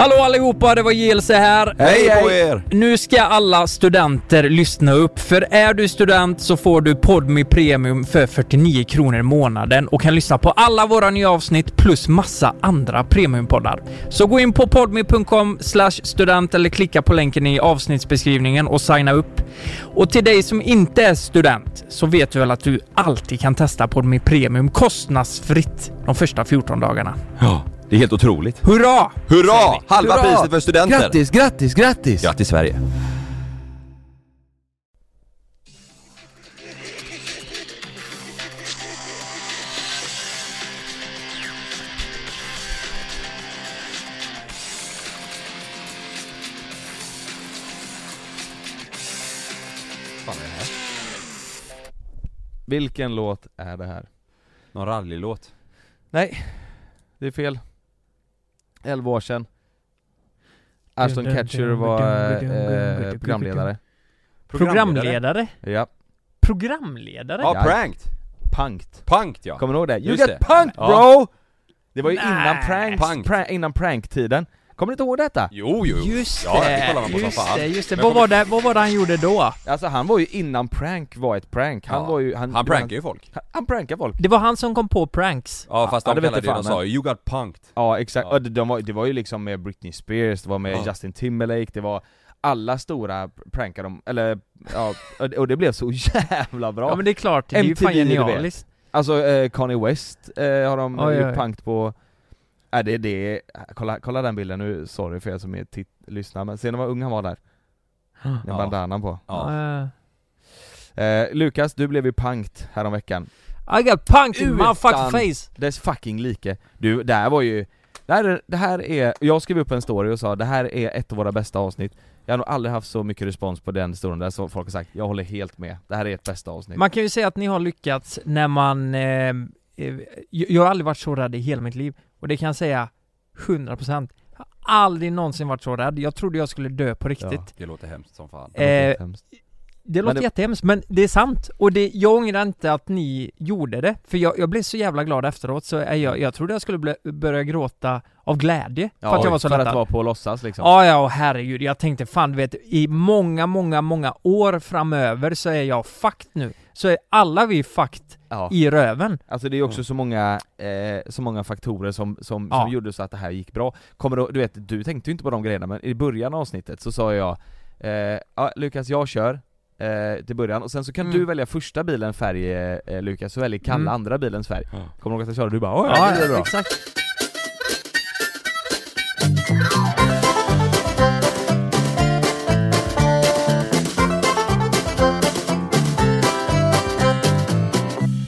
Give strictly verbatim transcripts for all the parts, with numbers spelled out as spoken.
Hallå allihopa, det var J L C här. Hej, hej på er. Nu ska alla studenter lyssna upp. För är du student så får du Podmi Premium för fyrtionio kronor i månaden och kan lyssna på alla våra nya avsnitt plus massa andra premiumpoddar. Så gå in på podmi.com slash student eller klicka på länken i avsnittsbeskrivningen och signa upp. Och till dig som inte är student så vet du väl att du alltid kan testa Podmi Premium kostnadsfritt de första fjorton dagarna. Ja. Det är helt otroligt. Hurra! Hurra! Halva Hurra! Priset för studenter. Grattis, grattis, grattis. Grattis Sverige. Fan är det här? Vilken låt är det här? Någon rallylåt? Nej, det är fel. elva år sedan. Ashton Kutcher var eh, programledare. Programledare? Ja. Programledare? Ja, prankt. Punkt. Punkt, ja. Kommer du ihåg det? You got punked, bro! Det var ju innan prank, prank, innan pranktiden. Kommer du inte ihåg detta? Jo, jo. Just ja, det. Just det, just det. Vad var det, vad var det han gjorde då? Alltså han var ju innan prank var ett prank. Han ja. var ju han, han prankade ju folk. Han, han prankade folk. Det var han som kom på pranks. Ja, fast ja, de kallade det, de sa you got punked. Ja, exakt. Ja. De var, det var ju liksom med Britney Spears, det var med ja. Justin Timberlake, det var alla stora prankar de eller ja, och det blev så jävla bra. Ja, men det är klart, det är ju fan genialiskt. Alltså eh, Kanye West eh, har de oj, ju punkt på. Äh, det, det. Kolla, kolla den bilden nu. Sorry för jag som är titt- lyssnar. Men se när var ung han var där. Den ja. bandanan på. Ja. Eh, Lukas, du blev ju punkt häromveckan. I got punked in my fucking face. Det är fucking like. Du, det här var ju... Det här, det här är... Jag skrev upp en story och sa det här är ett av våra bästa avsnitt. Jag har nog aldrig haft så mycket respons på den storyn där så folk har sagt jag håller helt med. Det här är ett bästa avsnitt. Man kan ju säga att ni har lyckats när man... Eh, jag har aldrig varit så rädd i hela mitt liv. Och det kan jag säga hundra procent. Jag har aldrig någonsin varit så rädd. Jag trodde jag skulle dö på riktigt. Ja, det låter hemskt som fan. Eh, det låter, hemskt. Det låter men det... jättehemskt, men det är sant. Och det, jag ångrar inte att ni gjorde det. För jag, jag blev så jävla glad efteråt. Så jag, jag trodde jag skulle bli, börja gråta av glädje. Ja, för att jag var så lättad. För att vara på och låtsas liksom. Ja, ja, och herregud. Jag tänkte fan, du vet, i många, många, många år framöver så är jag fucked nu. Så är alla vi fucked ja. i röven. Alltså det är också så många, eh, så många faktorer som, som, ja. som gjorde så att det här gick bra. Kommer du, du, vet, du tänkte ju inte på de grejerna, men i början av avsnittet så sa jag eh, ah, Lukas, jag kör eh, till början. Och sen så kan mm. du välja första bilen färg, eh, Lukas, så väljer Kalle mm. andra bilens färg. Ja. Kommer du ihåg att jag kör? Du bara, åh, ja, det är bra. Exakt.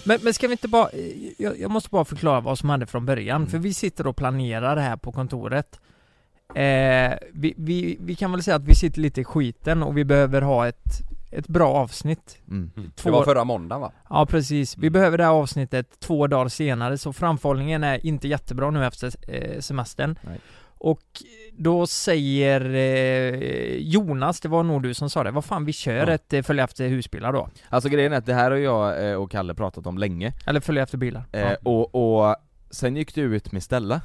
Men, men ska vi inte bara, jag, jag måste bara förklara vad som hände från början. Mm. För vi sitter och planerar det här på kontoret. Eh, vi, vi, vi kan väl säga att vi sitter lite i skiten och vi behöver ha ett, ett bra avsnitt. Mm. Två... Det var förra måndagen va? Ja, precis. Vi behöver det här avsnittet två dagar senare. Så framförhållningen är inte jättebra nu efter eh, semestern. Nej. Och då säger eh, Jonas, det var nog du som sa det. Vad fan, vi kör ja. ett eh, följa efter husbilar då. Alltså grejen är att det här har jag eh, och Kalle pratat om länge. Eller följa efter bilar. Eh, ja. och, och sen gick du ut med Stella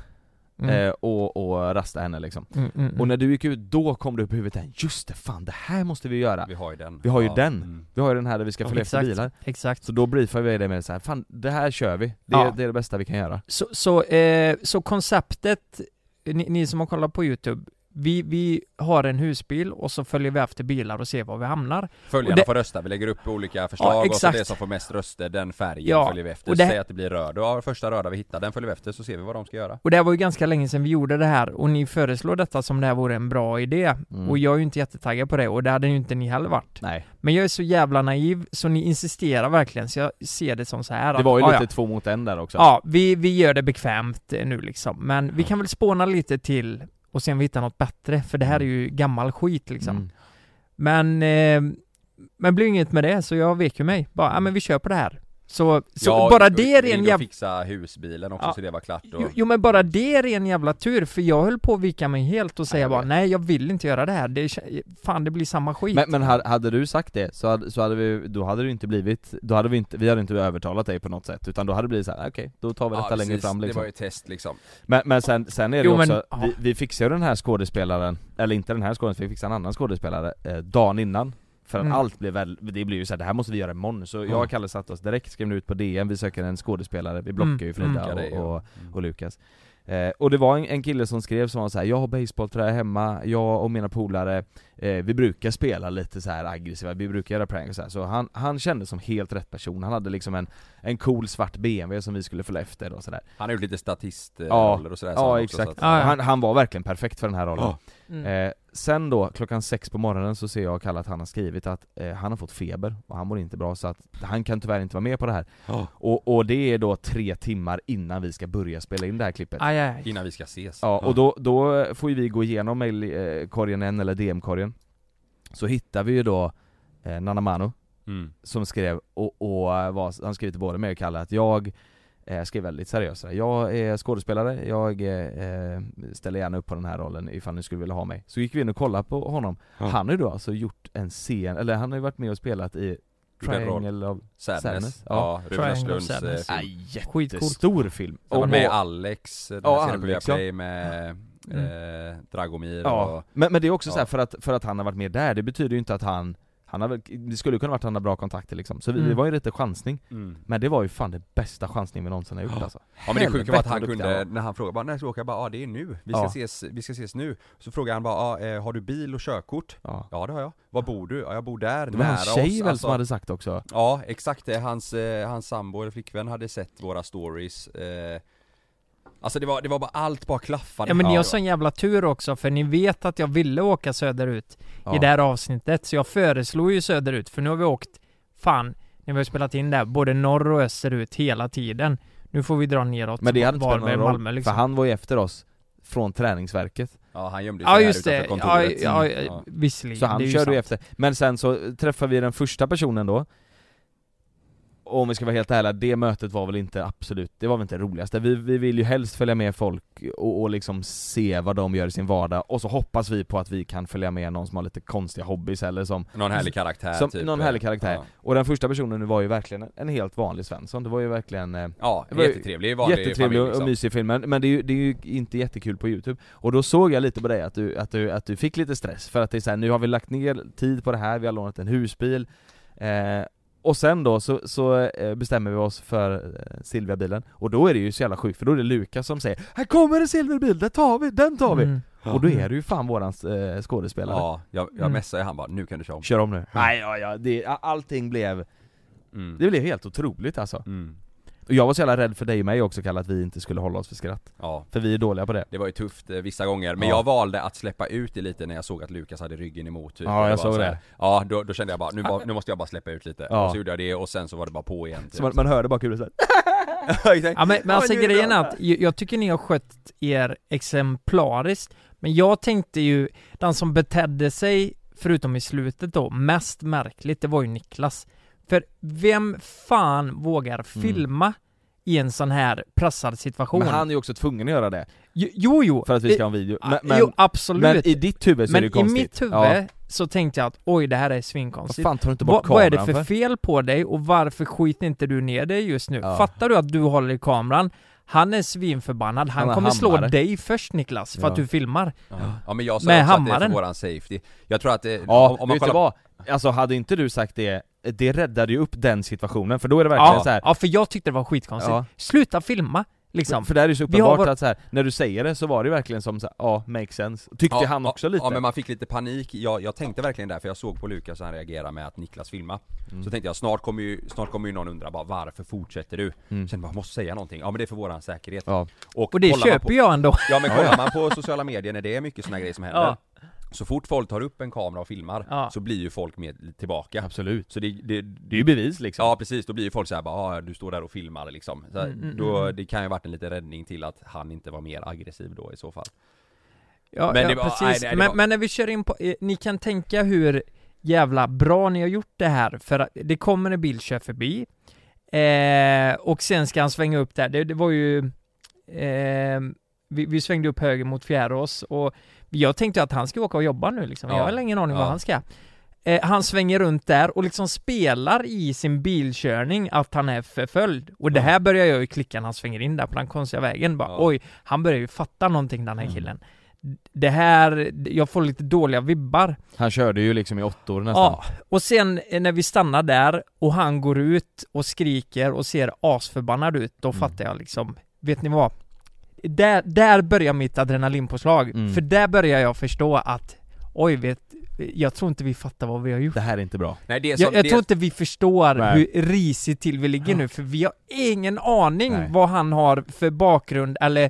mm. eh, och, och rasta henne liksom. Mm, mm, mm. Och när du gick ut, då kom du upp i huvudet. Just det, fan, det här måste vi göra. Vi har ju den. Vi har ju ja. den. Mm. Vi har ju den här där vi ska följa ja, efter bilar. Exakt. Så då briefar vi dig med så här. Fan, det här kör vi. Det, ja. det är det bästa vi kan göra. Så, så, eh, så konceptet... Ni, ni som har kollat på Youtube, vi, vi har en husbil och så följer vi efter bilar och ser var vi hamnar. Följarna det, får rösta, vi lägger upp olika förslag ja, och så det som får mest röster, den färgen ja, följer vi efter. Och det, så säg att det blir röd, och första röda vi hittar, den följer vi efter så ser vi vad de ska göra. Och det var ju ganska länge sedan vi gjorde det här och ni föreslår detta som det här vore en bra idé mm. och jag är ju inte jättetaggad på det och det hade ju inte ni heller varit. Nej. Men jag är så jävla naiv så ni insisterar verkligen så jag ser det som så här. Att, det var ju lite ja, två mot en där också. Ja, vi, vi gör det bekvämt nu liksom. Men mm. vi kan väl spåna lite till och sen vi hittar något bättre. För det här är ju gammal skit liksom. Mm. Men eh, men blir inget med det så jag vek ju mig. Bara, ja men vi kör på det här. Så, så ja, bara det är en jävla... fixa husbilen också, ja. Så det var klart. Och... Jo, jo, men bara det är en jävla tur. För jag höll på att vika mig helt och säga nej, bara, nej, jag vill inte göra det här. Det är... Fan, det blir samma skit. Men, men hade du sagt det, så hade, så hade vi, då hade det inte blivit... Då hade vi inte, vi hade inte övertalat dig på något sätt. Utan då hade det blivit så här, okej, okay, då tar vi detta ja, längre precis, fram. Liksom. Det var ju ett test liksom. Men, men sen, sen är det jo, också... Men, ja. vi, vi fixar ju den här skådespelaren. Eller inte den här skådespelaren, vi fixar en annan skådespelare eh, dagen innan. För att mm. allt blev väl, det blir ju så här, det här måste vi göra imorgon. Så mm. jag och Kalle satt oss direkt, skrev ut på D M, vi söker en skådespelare, vi blockar mm. ju Frida mm. och, mm. och, och Lukas. Eh, och det var en, en kille som skrev som var så här, jag har baseballträ hemma, jag och mina polare, eh, vi brukar spela lite så här aggressiva, vi brukar göra prank och så här. Så han, han kände som helt rätt person, han hade liksom en, en cool svart B M W som vi skulle följa efter och sådär. Han har gjort lite statistroller ja, och sådär. Ja, exakt. Också, så att, han, han var verkligen perfekt för den här rollen. Oh. Mm. Eh, sen då klockan sex på morgonen så ser jag och Kalle att han har skrivit att eh, han har fått feber och han mår inte bra, så att han kan tyvärr inte vara med på det här. Oh. Och, och det är då tre timmar innan vi ska börja spela in det här klippet. Aj, aj. Innan vi ska ses. Ja, och då, då får ju vi gå igenom mailkorgen eller D M-korgen. Så hittar vi ju då eh, Nana Manu mm. som skrev och, och var, han skrev till både mig och Kalle att jag Jag skrev väldigt seriöst. Jag är skådespelare. Jag eh, ställer gärna upp på den här rollen ifall ni skulle vilja ha mig. Så gick vi in och kollade på honom. Mm. Han har ju då alltså gjort en scen, eller han har ju varit med och spelat i Triangle of Serenity. Ja, ja, Rune Lunds film. Aj, jättestor film. Och med Alex. Den ja, Alex. Ja. Med... Mm. Eh, Dragomir. Ja. Och, men, men det är också ja. så här, för att, för att han har varit med där, det betyder ju inte att han... Han har väl, det skulle ju kunna varit han har bra kontakter liksom. Så vi, mm. det var ju lite chansning. Mm. Men det var ju fan det bästa chansning vi någonsin har gjort. Oh. Alltså. Ja, men det sjuka var att han kunde, när han frågade bara, när ska åka? Bara, ah, det är nu. Vi ska, ja. ses, vi ska ses nu. Så frågade han bara, ah, eh, har du bil och körkort? Ja. Ja, det har jag. Var bor du? Ja, jag bor där, det var nära oss. Det var en tjej väl alltså, som hade sagt också. Ja, exakt. Det. Hans, eh, hans sambo eller flickvän hade sett våra stories. Eh, Alltså det var, det var bara allt bara klaffade. Ja, men ni har sån jävla tur också, för ni vet att jag ville åka söderut ja. i det här avsnittet. Så jag föreslog ju söderut, för nu har vi åkt, fan, när vi har spelat in där, både norr och österut hela tiden. Nu får vi dra neråt. Men det hade inte spelat någon roll, liksom. För han var ju efter oss från träningsverket. Ja, han gömde sig ja, just här det. Kontoret. Ja, ja, ja. Visserligen. Så han körde ju efter. Men sen så träffar vi den första personen då. Och om vi ska vara helt ärliga, det mötet var väl inte absolut, det var väl inte det roligaste. Vi, vi vill ju helst följa med folk och, och liksom se vad de gör i sin vardag. Och så hoppas vi på att vi kan följa med någon som har lite konstiga hobbies eller som... Någon härlig karaktär som, typ. Någon härlig karaktär. Ja. Och den första personen nu var ju verkligen en helt vanlig Svensson. Det var ju verkligen... Ja, var jättetrevlig. Var jättetrevlig familj, liksom. Och mysig film. Men, men det, är ju, det är ju inte jättekul på Youtube. Och då såg jag lite på dig att du, att du, att du fick lite stress. För att det är så här, nu har vi lagt ner tid på det här. Vi har lånat en husbil. Eh... Och sen då så, så bestämmer vi oss för Silvia-bilen. Och då är det ju så jävla sjukt, för då är det Lukas som säger, här kommer en Silvia-bil, den tar vi, den tar vi. Mm. Och då är det ju fan våran eh, skådespelare. Ja, jag, jag mm. mässade han bara, nu kan du köra om. Kör om nu. Nej, ja, ja, det, allting blev, mm. det blev helt otroligt alltså. Mm. Och jag var så jävla rädd för dig och mig också, Kalle, att vi inte skulle hålla oss för skratt. Ja. För vi är dåliga på det. Det var ju tufft eh, vissa gånger. Men ja. jag valde att släppa ut det lite när jag såg att Lukas hade ryggen emot. Typ. Ja, jag, jag såg så här, det. Ja, då, då kände jag bara, nu, bara, nu måste jag bara släppa ut lite. Ja. Och så gjorde jag det och sen så var det bara på igen. Typ. Så man, man hörde bara kul så här. Ja, men, men alltså grejen är att jag tycker ni har skött er exemplariskt. Men jag tänkte ju, den som betedde sig, förutom i slutet då, mest märkligt, det var ju Niklas. För vem fan vågar filma mm. i en sån här pressad situation? Men han är ju också tvungen att göra det. Jo, jo. För att vi ska ha en video. Men, men, jo, absolut. Men i ditt huvud så men är det konstigt. Men i mitt huvud ja. så tänkte jag att oj, det här är svinkonstigt. Vad fan tar du inte bort Va, kameran? Vad är det för, för fel på dig och varför skiter inte du ner dig just nu? Ja. Fattar du att du håller i kameran? Han är svinförbannad. Han, han kommer hammare. slå dig först, Niklas, för ja. att du filmar. Ja, ja men jag sa med också hammaren. Att det är för våran safety. Jag tror att det... Ja, om, om man kollar... vad? Alltså hade inte du sagt det... Det räddade ju upp den situationen. För då är det verkligen ja, så här. Ja, för jag tyckte det var skitkonstigt. Ja. Sluta filma. Liksom. För det är ju så uppenbart var... att så här, när du säger det så var det verkligen som så här, ja, make sense. Tyckte ja, han också ja, lite. Ja, men man fick lite panik. Jag, jag tänkte verkligen där, för jag såg på Lukas han reagerade med att Niklas filma. Mm. Så tänkte jag, snart kommer ju, snart kommer ju någon undra, bara, varför fortsätter du? Mm. Sen bara, måste säga någonting. Ja, men det är för våran säkerhet. Ja. Och, och det köper på, jag ändå. Ja, men kollar man på sociala medier när det är mycket såna grejer som händer. Ja. Så fort folk tar upp en kamera och filmar ja. så blir ju folk med tillbaka. Absolut. Så det, det, det är ju bevis liksom. Ja, precis. Då blir ju folk så här bara, ah, du står där och filmar liksom. Så här, mm, då, mm. Det kan ju ha varit en liten räddning till att han inte var mer aggressiv då i så fall. Ja, men, ja, var, precis. Nej, nej, men, var... men när vi kör in på, eh, ni kan tänka hur jävla bra ni har gjort det här. För att det kommer en bil kör förbi. Eh, och sen ska han svänga upp där. Det, det var ju... Eh, vi, vi svängde upp höger mot Fjärås. Och jag tänkte att han ska åka och jobba nu. Liksom. Ja. Jag har ingen aning ja. vad han ska. Eh, han svänger runt där och liksom spelar i sin bilkörning att han är förföljd. Och det här börjar jag ju klicka när han svänger in där på den konstiga vägen. Bara, ja. Oj, han börjar ju fatta någonting, den här killen. Det här, jag får lite dåliga vibbar. Han körde ju liksom i åtta år nästan. Ja, och sen när vi stannar där och han går ut och skriker och ser asförbannad ut, då mm. fattar jag liksom, vet ni vad? Där, där börjar mitt adrenalinpåslag. Mm. För där börjar jag förstå att oj, vet, jag tror inte vi fattar vad vi har gjort. Det här är inte bra. Nej, det är så, jag jag det... tror inte vi förstår Nej. hur risigt till vi ligger ja. nu, för vi har ingen aning Nej. vad han har för bakgrund eller...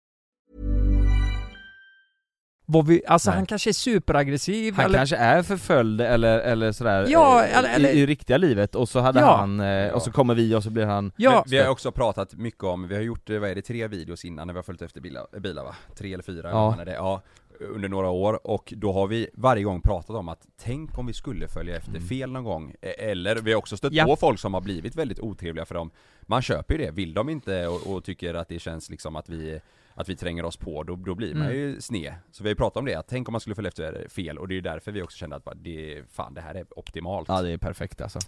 Bobby, alltså Nej. han kanske är superaggressiv. Han eller... kanske är förföljd eller, eller sådär ja, eller, eller... I, i riktiga livet. Och så hade ja. han, eh, och så kommer vi och så blir han... Ja. Vi har också pratat mycket om, vi har gjort, vad är det, tre videos innan när vi har följt efter bilar, bilar va? Tre eller fyra ja. eller det, ja, under några år. Och då har vi varje gång pratat om att tänk om vi skulle följa efter mm. fel någon gång. Eller vi har också stött ja. på folk som har blivit väldigt otrevliga för dem. Man köper ju det, vill de inte och, och tycker att det känns liksom att vi... att vi tränger oss på, då, då blir man mm. ju sned. Så vi har ju pratat om det, att tänk om man skulle följa efter fel. Och det är ju därför vi också kände att bara, det, fan, det här är optimalt. Ja, det är perfekt alltså.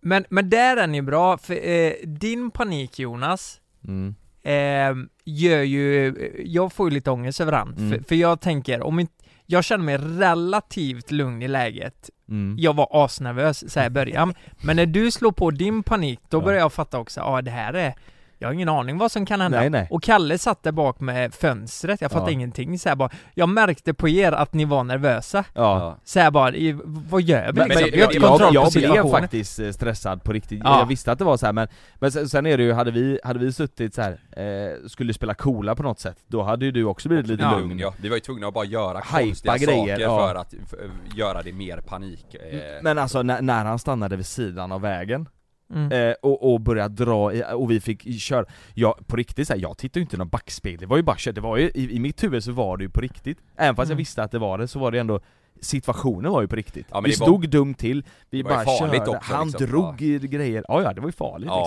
Men, men där är ni bra, för eh, din panik, Jonas, mm. eh, gör ju... Jag får ju lite ångest över han. Mm. För, för jag tänker, om inte, jag känner mig relativt lugn i läget. Mm. Jag var asnervös så här i början. Men när du slår på din panik, då börjar ja. jag fatta också, ja ah, det här är... Jag har ingen aning vad som kan hända. Nej, nej. Och Kalle satt där bak med fönstret. Jag fattade ja. ingenting. Så här bara, jag märkte på er att ni var nervösa. Ja. Så här bara, vad gör vi? Men, liksom? men, jag jag, jag, jag blev faktiskt stressad på riktigt. Ja. Jag visste att det var så här. Men, men sen är det ju, hade vi, hade vi suttit så här, eh, skulle spela coola på något sätt. Då hade ju du också blivit lite ja. lugn. Ja, vi var ju tvungna att bara göra konstiga saker ja. för att för, göra det mer panik. Eh. Men alltså när, när han stannade vid sidan av vägen. Mm. Eh, och, och börja dra i, och vi fick köra jag, på riktigt såhär, jag tittade ju inte i någon backspegel. Det var ju bara det var ju, i, i mitt huvud så var det ju på riktigt. Även fast mm. jag visste att det var det, så var det ändå, situationen var ju på riktigt ja, vi var, stod dumt till. Vi bara körde också, han liksom, drog ja. grejer. Ja, ja, det var ju farligt ja.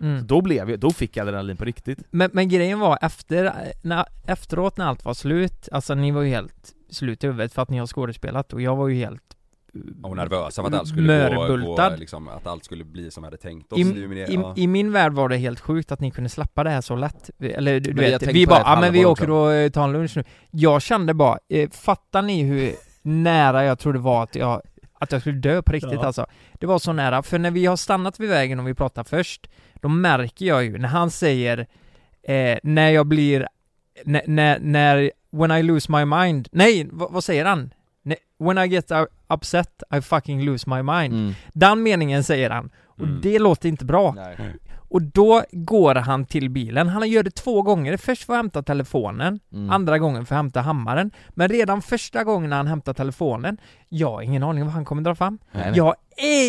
liksom. Mm. Då, blev jag, då fick jag adrenalin på riktigt. Men, men grejen var efter, när, efteråt när allt var slut. Alltså ni var ju helt slut i huvudet för att ni har skådespelat. Och jag var ju helt och nervös av att allt skulle gå, gå liksom, att allt skulle bli som jag hade tänkt oss. I, det, i, ja. i min värld var det helt sjukt att ni kunde släppa det här så lätt. Eller du men vet, vi bara, ja ah, men vi åker och tar en lunch nu. Jag kände bara, eh, fattar ni hur nära jag trodde var att jag, att jag skulle dö på riktigt ja. alltså. Det var så nära, för när vi har stannat vid vägen och vi pratar först, då märker jag ju när han säger eh, när jag blir när, när, när when I lose my mind. Nej, v- vad säger han? When I get upset, I fucking lose my mind. Mm. Den meningen säger han. Och mm. det låter inte bra. Nej. Och då går han till bilen. Han gör det två gånger. Först för att hämta telefonen. Mm. Andra gången för att hämta hammaren. Men redan första gången när han hämtar telefonen, jag har ingen aning vad han kommer dra fram. Nej, nej. Jag har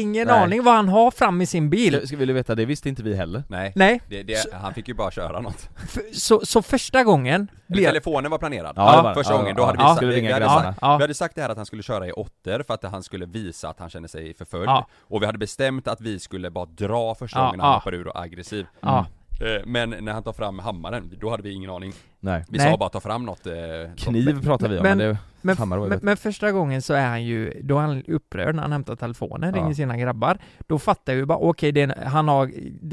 ingen nej. aning vad han har fram i sin bil. Ska, ska vi veta, det visste inte vi heller. Nej. nej. Det, det, så, han fick ju bara köra något. För, så, så första gången... Blev... Telefonen var planerad. Ja, ja, var, första ja, gången, då hade ja, vi, sagt, vi, vi, hade sagt, ja. vi hade sagt det här att han skulle köra i åtter för att han skulle visa att han kände sig förföljd. Ja. Och vi hade bestämt att vi skulle bara dra första ja, gången han ja. hoppar ur och aggressiv. Ja. Men när han tar fram hammaren, då hade vi ingen aning. Nej. Vi nej. sa bara ta fram något. Eh, Kniv något. pratar vi om. Men, men, men, hammar, men, men första gången så är han ju, då är han upprörd när han hämtar telefonen, ja. ringer sina grabbar. Då fattar jag ju bara, okej, okay, han,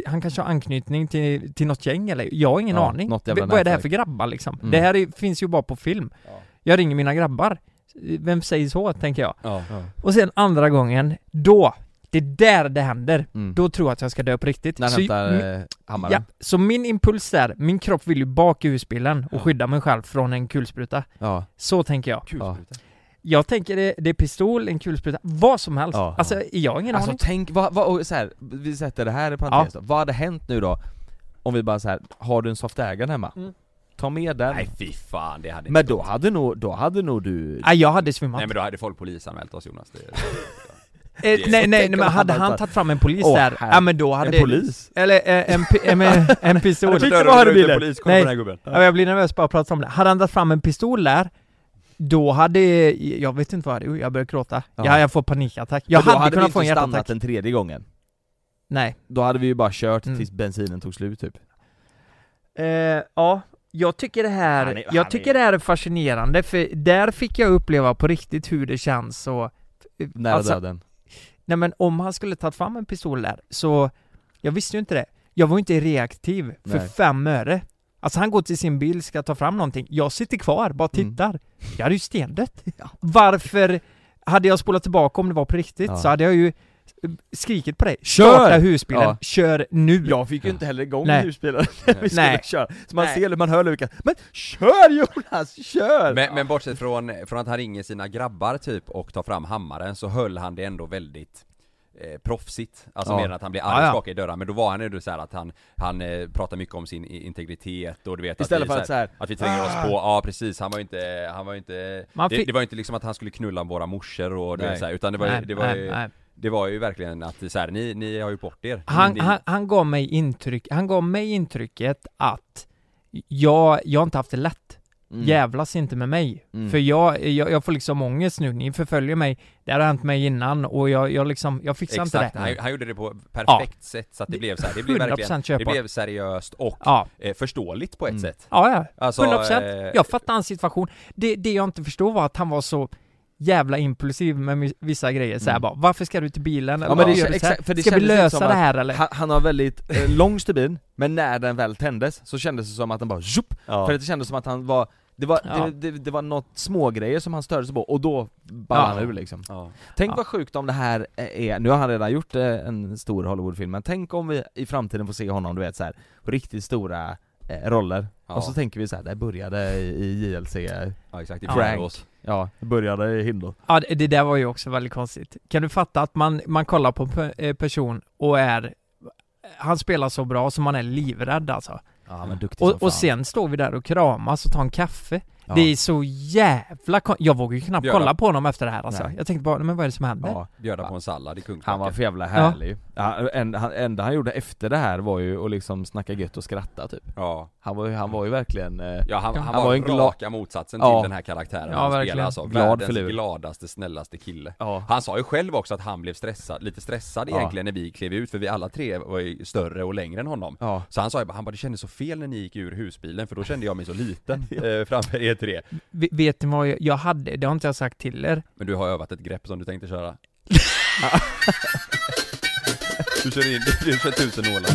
han kanske har anknytning till, till något gäng. Eller, jag har ingen ja, aning. Vad är det här för grabbar liksom? Mm. Det här är, finns ju bara på film. Ja. Jag ringer mina grabbar. Vem säger så, tänker jag. Ja, ja. Och sen andra gången, då... Det är där det händer. Mm. Då tror jag att jag ska dö på riktigt. När så, hämtar, hammaren. Ja, så min impuls där, min kropp vill ju bak i husbilen och ja. skydda mig själv från en kulspruta. Ja. Så tänker jag. Kulspruta. Jag tänker det, det är pistol, en kulspruta, vad som helst. Ja, alltså jag har ingen alltså, aning. Tänk, vad, vad, så här, vi sätter det här i parentes. Ja. Vad hade hänt nu då? Om vi bara så här, har du en soft ägaren hemma? Mm. Ta med den. Nej fy fan, det hade inte. Men då hade, nog, då hade nog du... Nej, jag hade svimmat. Nej, men då hade folk polisanmält oss, Jonas. Det... Eh, nej, nej, nej, men hade han tagit fram en polis oh, där? Ja, men då hade en det, polis? Eller eh, en, en, en, en pistol. Jag tyckte vad bilen. Polis, nej, den här jag blir nervös bara att prata om det. Hade han tagit fram en pistol där, då hade... Jag vet inte vad det är. Jag började gråta. Ja. Jag, jag får panikattack. Jag hade, hade kunnat få en hjärtattack. Då hade vi inte stannat den tredje gången. Nej. Då hade vi ju bara kört mm. tills bensinen tog slut, typ. Eh, ja, jag tycker det här... Han är, han jag tycker är. det här är fascinerande. För där fick jag uppleva på riktigt hur det känns. Och, nära alltså, döden. Nej, men om han skulle ta fram en pistol där, så jag visste ju inte det. Jag var ju inte reaktiv för Nej. fem öre. Alltså han går till sin bil, ska ta fram någonting. Jag sitter kvar, bara tittar. Mm. Jag hade ju stendött. Ja. Varför hade jag spolat tillbaka om det var på riktigt? Ja. Så hade jag ju skrikit på dig. Kör! Starta husbilen. Ja. Kör nu. Jag fick ju inte heller igång Nej. husbilen. Vi skulle köra. Så man Nej. ser, man hör Lukas. Men kör, Jonas! Kör! Men, men bortsett från, från att han ringer sina grabbar typ och tar fram hammaren, så höll han det ändå väldigt... Eh, proffsigt, alltså ja. mer än att han blir arg och skakig i dörren, men då var han ju så här att han, han eh, pratar mycket om sin integritet och du vet Istället att vi, för att, så här, så här, att vi tränger ah. oss på, ja precis, han var ju inte, han var ju inte det, fi- det var ju inte liksom att han skulle knulla våra morsor och det, så här, utan det var, nej, det, var nej, ju, nej. det var ju verkligen att så här, ni, ni har ju bort er. Han, ni, han, han, gav mig intryck, han gav mig intrycket att jag, jag har inte haft det lätt. Mm. Jävlas inte med mig. Mm. För jag, jag, jag får liksom ångest nu. Ni förföljer mig. Det har hänt mig innan. Och jag, jag, liksom, jag fixar Exakt. inte det. Han, han gjorde det på perfekt ja. sätt. Så att det, det blev så här. Det blev verkligen köpa. Det blev seriöst och ja. eh, förståeligt på ett mm. sätt. Ja, ja. Alltså, hundra procent. Jag fattar hans situation. Det, det jag inte förstod var att han var så jävla impulsiv med vissa grejer. Så här, mm. bara, varför ska du till bilen? Ja, men det, exakt, det för det ska vi lösa det här? Eller? Han, han har väldigt eh, lång stubin, men när den väl tändes så kändes det som att han bara jup, ja. För det kändes som att han var det var, ja. det, det, det var något små grejer som han störde sig på och då bara ja. han ur liksom. Ja. Tänk ja. vad sjukt om det här är, nu har han redan gjort en stor Hollywoodfilm, men tänk om vi i framtiden får se honom, du vet så här, på riktigt stora eh, roller. Ja. Och så tänker vi så här, det började i J L C. Ja, exakt. I Frank. Ja, det började i Hindor. Ja, det där var ju också väldigt konstigt. Kan du fatta att man, man kollar på en person och är... Han spelar så bra som man är livrädd, alltså. Ja, men duktig och, som fan. Och sen står vi där och kramas och tar en kaffe. Ja. Det är så jävla... Kon- jag vågar ju knappt Bjöda. kolla på honom efter det här, alltså. Nej. Jag tänkte bara, men vad är det som händer? Ja, bjöda på en sallad i Kungsbacka. Han var för jävla härlig. Ja. Ja, en, han, enda han gjorde efter det här var ju att liksom snacka gött och skratta, typ. Ja. Han var, han var ju verkligen... Ja, han, han, han var, var ju glad... raka motsatsen till ja. den här karaktären. Ja, han verkligen. Spelade, alltså, glad världens förlur. gladaste, snällaste kille. Ja. Han sa ju själv också att han blev stressad, lite stressad ja. egentligen när vi klev ut, för vi alla tre var ju större och längre än honom. Ja. Så han sa ju bara, han bara, det kändes så fel när ni gick ur husbilen, för då kände jag mig så liten eh, framför er. Tre. Vet ni vad jag, jag hade? Det har inte jag sagt till er. Men du har övat ett grepp som du tänkte köra. Du kör in, du kör tusen nålar.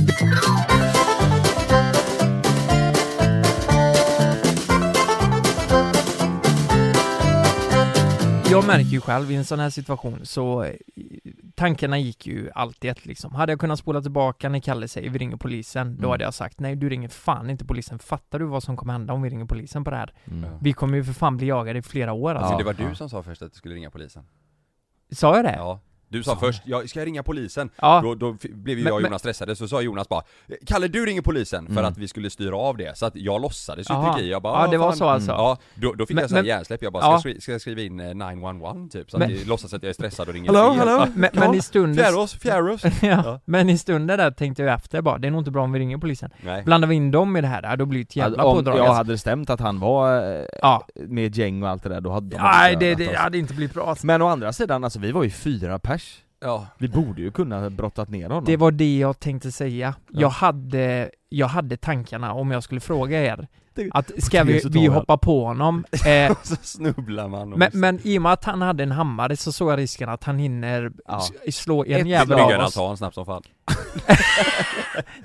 Jag märker ju själv i en sån här situation, så tankarna gick ju alltid liksom. Hade jag kunnat spola tillbaka när Kalle säger vi ringer polisen, mm. då hade jag sagt nej, du ringer fan inte polisen. Fattar du vad som kommer hända om vi ringer polisen på det här? Mm. Vi kommer ju för fan bli jagade i flera år. Alltså. Ja, det var du som sa först att du skulle ringa polisen. Sa jag det? Ja. Du sa först, jag ska jag ringa polisen? Ja. Då, då blev jag och Jonas men, stressade, så sa Jonas bara, Kalle du ringer polisen, mm. för att vi skulle styra av det. Så att jag låtsades ju i. Jag bara, ja, det var fan. så alltså. Mm. Ja, då, då fick men, jag sån hjärnsläpp, jag bara, ja. ska, jag, ska jag skriva in nio ett ett typ? Så att jag låtsas att jag är stressad och ringer. Hallå, hallå? Ja. Men, ja. men i stunden... Fjärros, fjärros. ja. Ja. Men i stunden där tänkte jag efter bara, det är nog inte bra om vi ringer polisen. Nej. Blandar vi in dem i det här, då blir det ett jävla alltså, pådrag. Om jag alltså. hade stämt att han var ja. med gäng och allt det där, då hade de... Nej, det, det hade inte blivit bra. Men å andra sidan, alltså vi var ju fyra pers. Ja. Vi borde ju kunna brottat ner honom. Det var det jag tänkte säga. Ja. Jag, hade, jag hade tankarna om jag skulle fråga er. Det, att ska vi, vi hoppa på honom? Eh, så snubblar man. Men, men i och med att han hade en hammare så såg jag risken att han hinner ja. slå en Ett jävla av oss. Han snabbt som fan.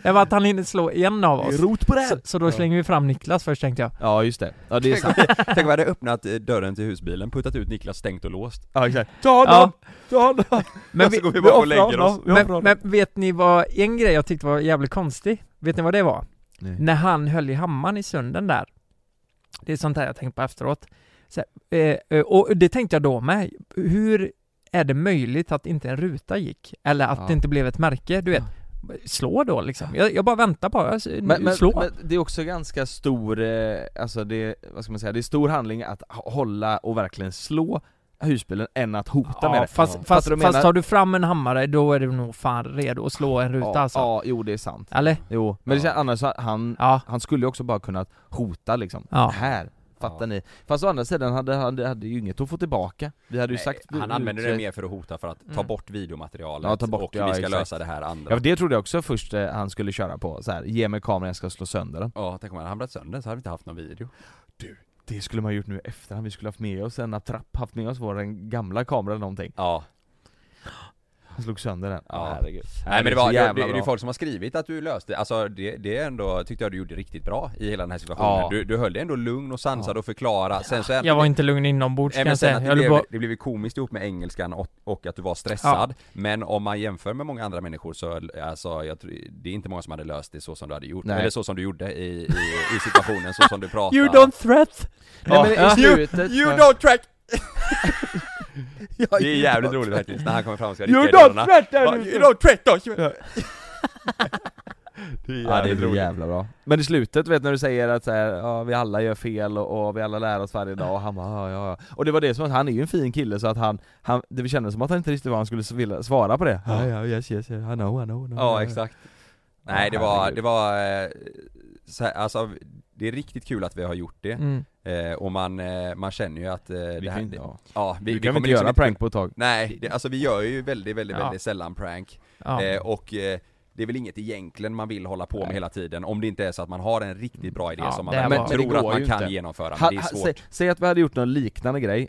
Det var att han hinner slå en av oss. Rot på det. Så, så då ja. slänger vi fram Niklas först, tänkte jag. Ja, just det. Ja, det är sant. Tänk om vi hade öppnat dörren till husbilen, puttat ut Niklas, stängt och låst. Ja, exakt. Ta honom! Ja. Ta honom! Men, vi, vi bara vi oss. Vi men, men vet ni vad en grej jag tyckte var jävligt konstig? Vet ni vad det var? Nej. När han höll i hammaren i sönden där. Det är sånt här jag tänkt på efteråt. Så här, eh, och det tänkte jag då med. Hur är det möjligt att inte en ruta gick? Eller att ja. det inte blev ett märke? Du vet, slå då liksom. Jag, jag bara väntar på jag, men, slå. Men, men det är också ganska stor, alltså det, vad ska man säga, det är stor handling att hålla och verkligen slå husbilen än att hota ja, med det. Fast, ja. fast, fast, fast tar du fram en hammare, då är du nog fan redo att slå en ruta. Ja, alltså. ja jo det är sant. Eller? Jo, men ja. det känns, annars han, ja. han skulle ju också bara kunna hota liksom. Ja. Här. Fattar ni? Fast å andra sidan hade, hade, hade ju inget att få tillbaka. Vi hade ju sagt, Nej, han använde det mer för att hota, för att ta bort mm. videomaterialet ja, ta bort, och ja, vi ska exakt. lösa det här andra. Ja, det trodde jag också först eh, han skulle köra på. Så här, ge mig kameran, jag ska slå sönder den. Ja, tänk om han bröt sönder den så hade vi inte haft någon video. Du, det skulle man ha gjort nu efterhand. Vi skulle haft med oss en attrapp, haft med oss vår gamla kamera eller någonting. Ja. Han slog sönder den. Ja. Herregud. Nej, men det var det, det, det är folk som har skrivit att du löste, alltså det, det är ändå, tyckte jag du gjorde riktigt bra i hela den här situationen. Ja. Du, du höll dig ändå lugn och sansad ja. och förklara. Sen så jag det, var inte lugn inombords. Sen sen att det, blev, bara... det blev komiskt ihop med engelskan och, och att du var stressad. Ja. Men om man jämför med många andra människor så alltså, jag tror, det är inte många som hade löst det så som du hade gjort. Nej. Eller så som du gjorde i, i, i situationen, så som du pratade. You don't threat. Ja. Nej, men you, you don't track. Det är jävligt roligt faktiskt när han kommer fram och ska rycka i dörrarna. You don't threat us. Det är jävligt, ja, det är jävla bra. Men i slutet, vet när du säger att så här, ja, vi alla gör fel och, och vi alla lär oss varje dag. Och han bara, ja, ja, ja. Och det var det som att han är ju en fin kille, så att han, han det kändes som att han inte riktigt var han skulle vilja svara på det. Ja, ja, yes, yes, I know, I know, I know. Ja, exakt. Nej, det var, det var så här, alltså, det är riktigt kul att vi har gjort det. Mm. Eh, och man, eh, man känner ju att eh, vi det här, inte, ja. Ja, vi, vi kan vi inte göra prank på ett tag. Nej, det, alltså vi gör ju väldigt, väldigt, ja. väldigt sällan prank. Ja. Eh, och eh, det är väl inget egentligen man vill hålla på med Nej. hela tiden. Om det inte är så att man har en riktigt bra idé ja, som man men, men, tror att man kan inte. genomföra. Men det är svårt. Säg, säg att vi hade gjort någon liknande grej.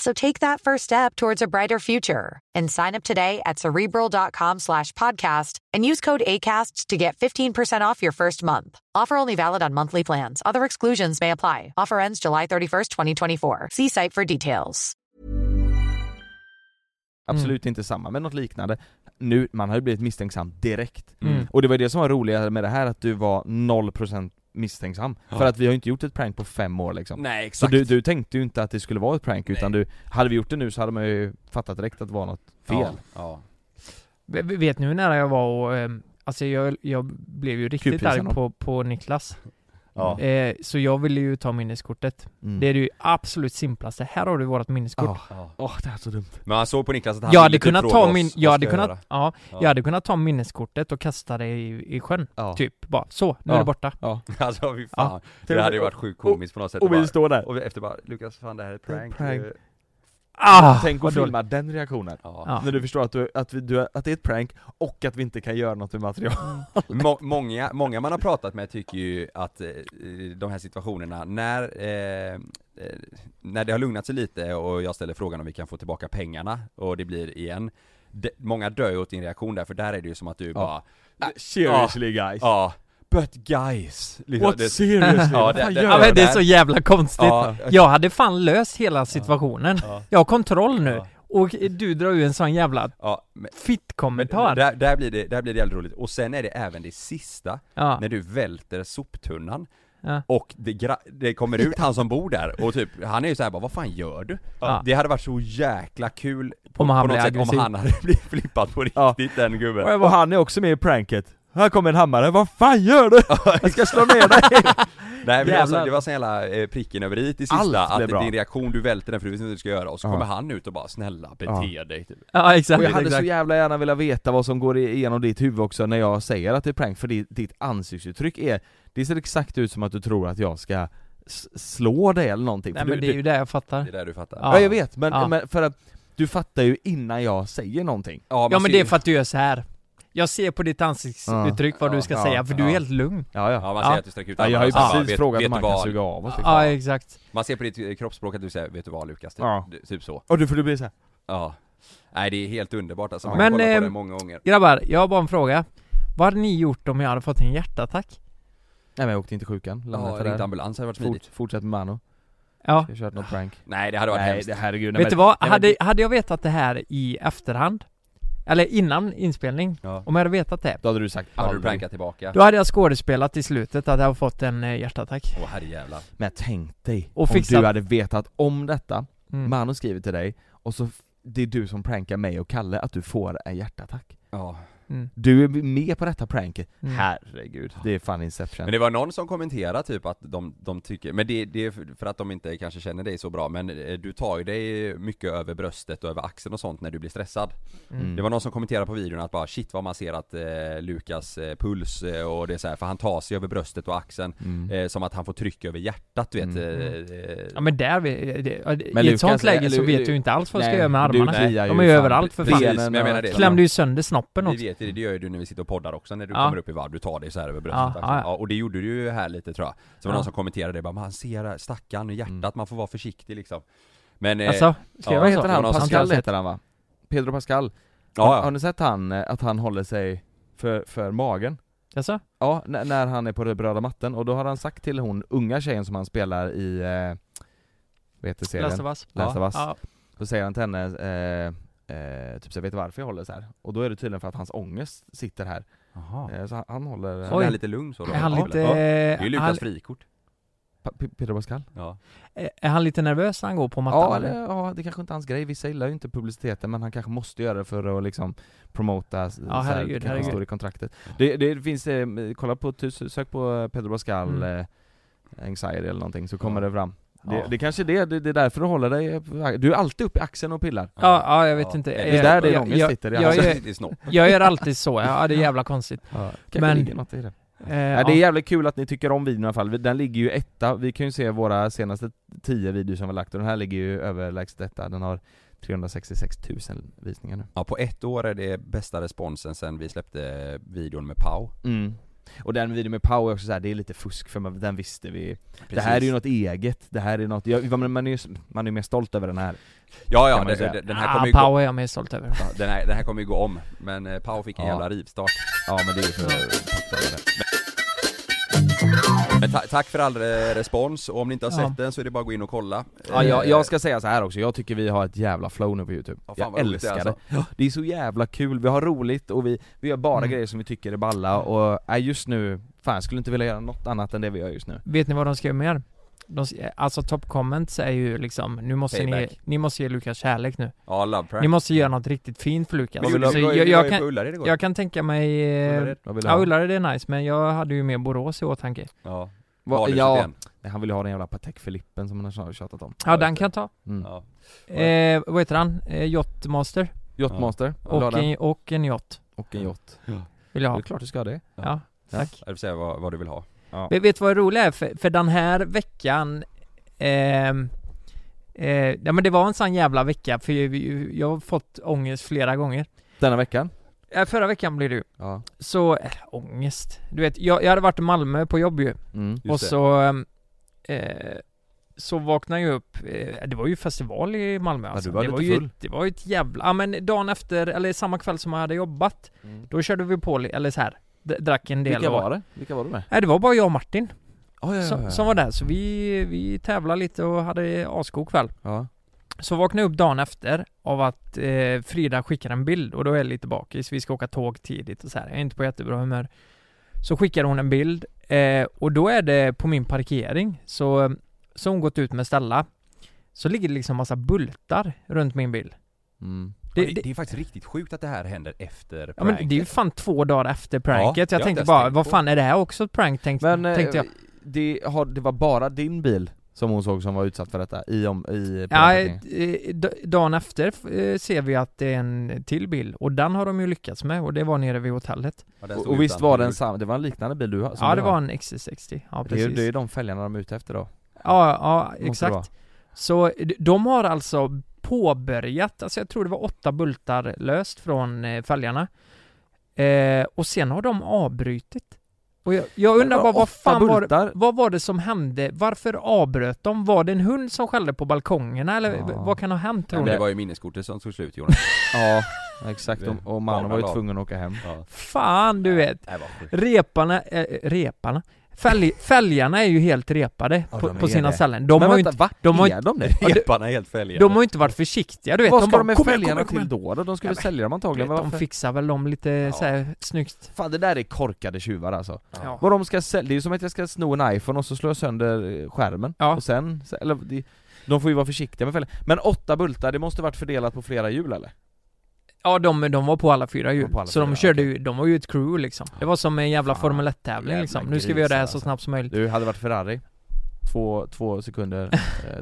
So take that first step towards a brighter future and sign up today at Cerebral.com slash podcast and use code ACAST to get fifteen percent off your first month. Offer only valid on monthly plans. Other exclusions may apply. Offer ends July thirty-first, twenty twenty-four. See site for details. Absolut mm. inte samma, men något liknande. Nu, man har ju blivit misstänksam direkt. Mm. Och det var det som var roligt med det här, att du var noll procent misstänksam. Ja. För att vi har ju inte gjort ett prank på fem år liksom. Nej, exakt. Så du, du tänkte ju inte att det skulle vara ett prank, utan du, hade vi gjort det nu så hade man ju fattat direkt att det var något fel. Ja, ja. V- vet nu när jag var och, eh, alltså jag, jag blev ju riktigt arg på, på Niklas. Ja. Eh, så jag ville ju ta minneskortet. Mm. Det är det ju absolut simplaste. Här har du vårat minneskort. Åh, oh, oh. oh, det är så dumt. Men han såg på Niklas att han jag hade kunnat ta min, jag hade kunnat, ja, ja. jag hade kunnat ta minneskortet och kasta det i, i sjön. Ja. Typ bara så, nu ja. är det borta. Ja. Alltså vi fan. Ja. Det hade ju varit sjukt komiskt på något sätt. Och vi står där. Och efter bara, Lukas, fan det här är ett prank. prank. Ah, tänk att filma då. Den reaktionen. Ja. Ja. När du förstår att, du, att, vi, du, att det är ett prank och att vi inte kan göra något med material. Må, många, många man har pratat med tycker ju att eh, de här situationerna, när, eh, när det har lugnat sig lite och jag ställer frågan om vi kan få tillbaka pengarna och det blir igen. De, många dör åt din reaktion där, för där är det ju som att du ja. bara... Seriously guys. Ja. But guys, what det, seriously? Ja, det, det, ja, det är så jävla konstigt. Ja. Jag hade fan löst hela situationen. Ja. Jag har kontroll nu. Ja. Och du drar ju en sån jävla ja, men, fittkommentar. Där, där, blir det, där blir det jävligt roligt. Och sen är det även det sista. Ja. När du välter soptunnan. Ja. Och det, gra- det kommer ut han som bor där. Och typ, han är ju så här bara, vad fan gör du? Ja. Det hade varit så jäkla kul på, om, han på något sätt, om han hade blivit flippad på riktigt, ja. den gubben. Och han är också med i pranket. Här kommer en hammare. Vad fan gör du? Jag ska slå ner dig. Nej, men alltså, det var så jävla eh, pricken över i i sista. Att bra. Din reaktion, du välter den för du vet inte vad du ska göra. Och så kommer han ut och bara, snälla, bete ja. dig typ. Ja, exakt. Och jag hade exakt. så jävla gärna vilja veta vad som går igenom ditt huvud också när jag säger att det är prank. För ditt, ditt ansiktsuttryck är, det ser exakt ut som att du tror att jag ska slå dig eller någonting. Nej, för men du, det är ju det jag fattar. Det är där du fattar. Ja, ja jag vet. Men, ja. men för att du fattar ju innan jag säger någonting. Ja, ja men det är för att du gör så här. Jag ser på ditt ansiktsuttryck ja, vad du ska ja, säga för ja. du är helt lugn. Ja, ja. Ja man ser ja. att du sträcker ut. Ja, jag har ju ja. precis ja. frågat om man kan suga av oss. Ja, exakt. Man ser på ditt kroppsspråk att du säger, vet du vad Lukas, typ, ja. typ så. Och du får du bli så här. Ja. Nej, det är helt underbart. Alltså, man men, kollar på det många gånger. Grabbar, jag har bara en fråga. Vad hade ni gjort om jag hade fått en hjärtattack? Nej, men jag åkte inte sjukan. Landat ja, ringt ambulans hade varit smidigt. Fort, fortsätt med Manu. Ja. Jag kört något prank. Nej, det hade varit hemskt. Herregud. Vet du vad? Hade, hade jag vetat det här i efterhand? Eller innan inspelning. Ja. Om jag hade vetat det. Då hade du sagt. Hade du prankat tillbaka. Då hade jag skådespelat i slutet att jag har fått en eh, hjärtattack. Åh herrejävlar. Men jag tänkte dig. Och om fixat. Du hade vetat om detta. Mm. Man har skrivit till dig. Och så det är du som prankar mig och Kalle. Att du får en hjärtattack. Ja. Mm. Du är med på detta pranket. Mm. Herregud. Det är fan Inception. Men det var någon som kommenterade typ att de, de tycker. Men det, det är för att de inte kanske känner dig så bra. Men du tar ju dig mycket över bröstet och över axeln och sånt när du blir stressad. Mm. Det var någon som kommenterade på videon att bara shit vad man ser att eh, Lukas eh, puls eh, och det är så här. För han tar sig över bröstet och axeln. Mm. Eh, som att han får tryck över hjärtat. Du vet, mm. eh, ja men där vi, det, men i Lukas, ett sånt läge eller, så vet du, du inte alls vad nej, ska göra med armarna. Du, nej, de är ju, ju överallt för precis, fan. Men jag menar det, klämde ju sönder snoppen också. Det, det gör ju du när vi sitter och poddar också. När du ja. kommer upp i varv, du tar dig så här över bröstet. Ja, ja. Ja, och det gjorde du ju här lite tror jag. Så var ja. någon som kommenterade det. Bara, man ser stackarn i hjärtat. Mm. Man får vara försiktig liksom. Men, alltså, ska ja, vad heter han? Pascal heter han va? Pedro Pascal. Ja, har, ja. har ni sett han, att han håller sig för, för magen? Alltså? Ja, när, när han är på den röda matten. Och då har han sagt till hon, unga tjejen som han spelar i eh, vet du serien? Läsavas. Läsavas. Ja. Ja. Då säger han till henne... Eh, Eh, typ så jag vet varför jag håller så här. Och då är det tydligen för att hans ångest sitter här. Eh, så han, han håller... Så han är lite lugn så då. Är han han lite, ja. Det är Lukas han... frikort. P- Pedro Pascal? Ja. Eh, är han lite nervös när han går på mattan? Ja, eller? ja det är kanske inte hans grej. Vissa gillar ju inte publiciteten men han kanske måste göra det för att liksom promota ja, så här, det kanske står i kontraktet. Det, det finns, eh, kolla på, sök på Pedro Pascal mm. eh, anxiety eller någonting så kommer ja. det fram. Det, ja. det kanske är det, det, det är därför du håller dig. Du är alltid uppe i axeln och pillar. Ja, ja jag vet ja. inte. Det är där det långt sitter. Jag, jag, jag, jag gör alltid så. Ja, det är jävla konstigt. Ja. Men, något i det. Eh, ja, det är jävligt kul att ni tycker om videon i alla fall. Den ligger ju etta. Vi kan ju se våra senaste tio videor som vi har lagt. Och den här ligger ju överlägset detta. Den har trehundrasextiosex tusen visningar nu. Ja, på ett år är det bästa responsen sen vi släppte videon med Pau. Mm. Och den videon med Power också så här, det är lite fusk för man, den visste vi. Precis. Det här är ju något eget. Det här är något jag, man, man är ju man är mer stolt över den här. Ja ja, det, det, den här kommer ah, ju Power gå, är jag mer stolt över. Den här, den här kommer ju gå om, men eh, Power fick en ja. jävla rivstart. Ja, men det är ju för men, ta, tack för all respons och om ni inte har sett ja. den så är det bara att gå in och kolla. Ja, jag, jag ska säga så här också. Jag tycker vi har ett jävla flow nu på YouTube. Ja, fan, jag älskar det. Alltså. Det. Det är så jävla kul. Vi har roligt och vi, vi gör bara mm. grejer som vi tycker är balla. Och äh, just nu, fan skulle inte vilja göra något annat än det vi gör just nu. Vet ni vad de ska göra mer? De, alltså top comments är ju liksom nu måste ni, ni måste ge Lukas kärlek nu. Ja, love prank. Ni måste göra något riktigt fint för Lukas. Vi, vi, vi, vi, jag, jag, jag, kan, jag kan tänka mig Ullared. Ja, Ullared är nice men jag hade ju mer Borås i åtanke. Ja. Va, ja. Nej, han ville ha den jävla Patek Philippen som han har tjatat om. Ja, ja den kan jag ta. Mm. Ja. Eh, vad heter han? Eh, Yacht-master. Yacht-master. Ja. Och, en, och en yacht. Och en yacht. Ja. Vill jag ha? Det är klart du ska det. Ja, ja tack. Jag vill säga vad, vad du vill ha. Ja. Vet du vad det roliga är? För, för den här veckan eh, eh, ja, men det var en sån jävla vecka. För jag, jag har fått ångest flera gånger. Denna veckan? Eh, förra veckan blev det ju ja. Så, äh, ångest du vet, jag, jag hade varit i Malmö på jobb ju mm, och så eh, så vaknade jag upp eh, det var ju festival i Malmö alltså. Ja, det, var det, var ju, det var ju ett jävla ja, men dagen efter, eller samma kväll som jag hade jobbat mm. då körde vi på, eller så här drack en del. Vilka var det? Vilka var du med? Nej, det var bara jag och Martin oh, ja, ja, ja. Som, som var där. Så vi, vi tävlade lite och hade askog kväll ja. Så vaknade jag upp dagen efter av att eh, Frida skickar en bild. Och då är jag lite bakis. Vi ska åka tåg tidigt och så här. Jag är inte på jättebra humör. Så skickar hon en bild eh, och då är det på min parkering. Så, så hon gått ut med Stella. Så ligger det liksom massa bultar runt min bil mm. Det, det, det är faktiskt riktigt sjukt att det här händer efter pranket. Ja, men det är ju fan två dagar efter pranket. Ja, jag tänkte bara, vad fan är det här också ett prank? Tänk, men, tänkte jag. Det, har, det var bara din bil som hon såg som var utsatt för detta i om i ja, d- dagen efter eh, ser vi att det är en till bil och den har de ju lyckats med och det var nere vid hotellet. Ja, och, och visst var den sam- det var en liknande bil du har. Ja, det var en X C sextio. Ja, precis. Det är, det är de fälgarna de är ute efter då. Ja, ja, exakt. Så de har alltså påbörjat, alltså jag tror det var åtta bultar löst från eh, fälgarna. Eh, och sen har de avbrytit. Och jag, jag undrar bara, vad fan var, vad var det som hände? Varför avbröt de? Var det en hund som skällde på balkongerna? Eller ja. Vad kan ha hänt? Nej, det var ju minneskortet som tog slut, Jonas. Ja, exakt. Och, och mannen var ju tvungen att åka hem. Ja. Fan, du vet. Reparna, äh, reparna. Fälj, fäljarna är ju helt repade ja, på, på sina ställen. De men har vänta, inte, va? De har, är de det? Reparna är helt fäljarna. De har inte varit försiktiga. Du vet, vad de ska bara, de med fäljarna till då? De skulle ja, sälja dem antagligen. Vet, de fixar väl dem lite ja. Så här, snyggt. Fan, det där är korkade tjuvar alltså. Ja. Vad de ska sälja, det är ju som att jag ska sno en iPhone och så slår jag sönder skärmen. Ja. Och sen, eller, de, de får ju vara försiktiga med fäljarna. Men åtta bultar, det måste varit fördelat på flera hjul eller? Ja, de, de var på alla fyra hjul. Så fyra, de körde ju, de var ju ett crew liksom. Det var som en jävla Formel ett-tävling liksom. Nu ska vi göra det här så snabbt som möjligt. Du hade varit Ferrari. Två, två sekunder,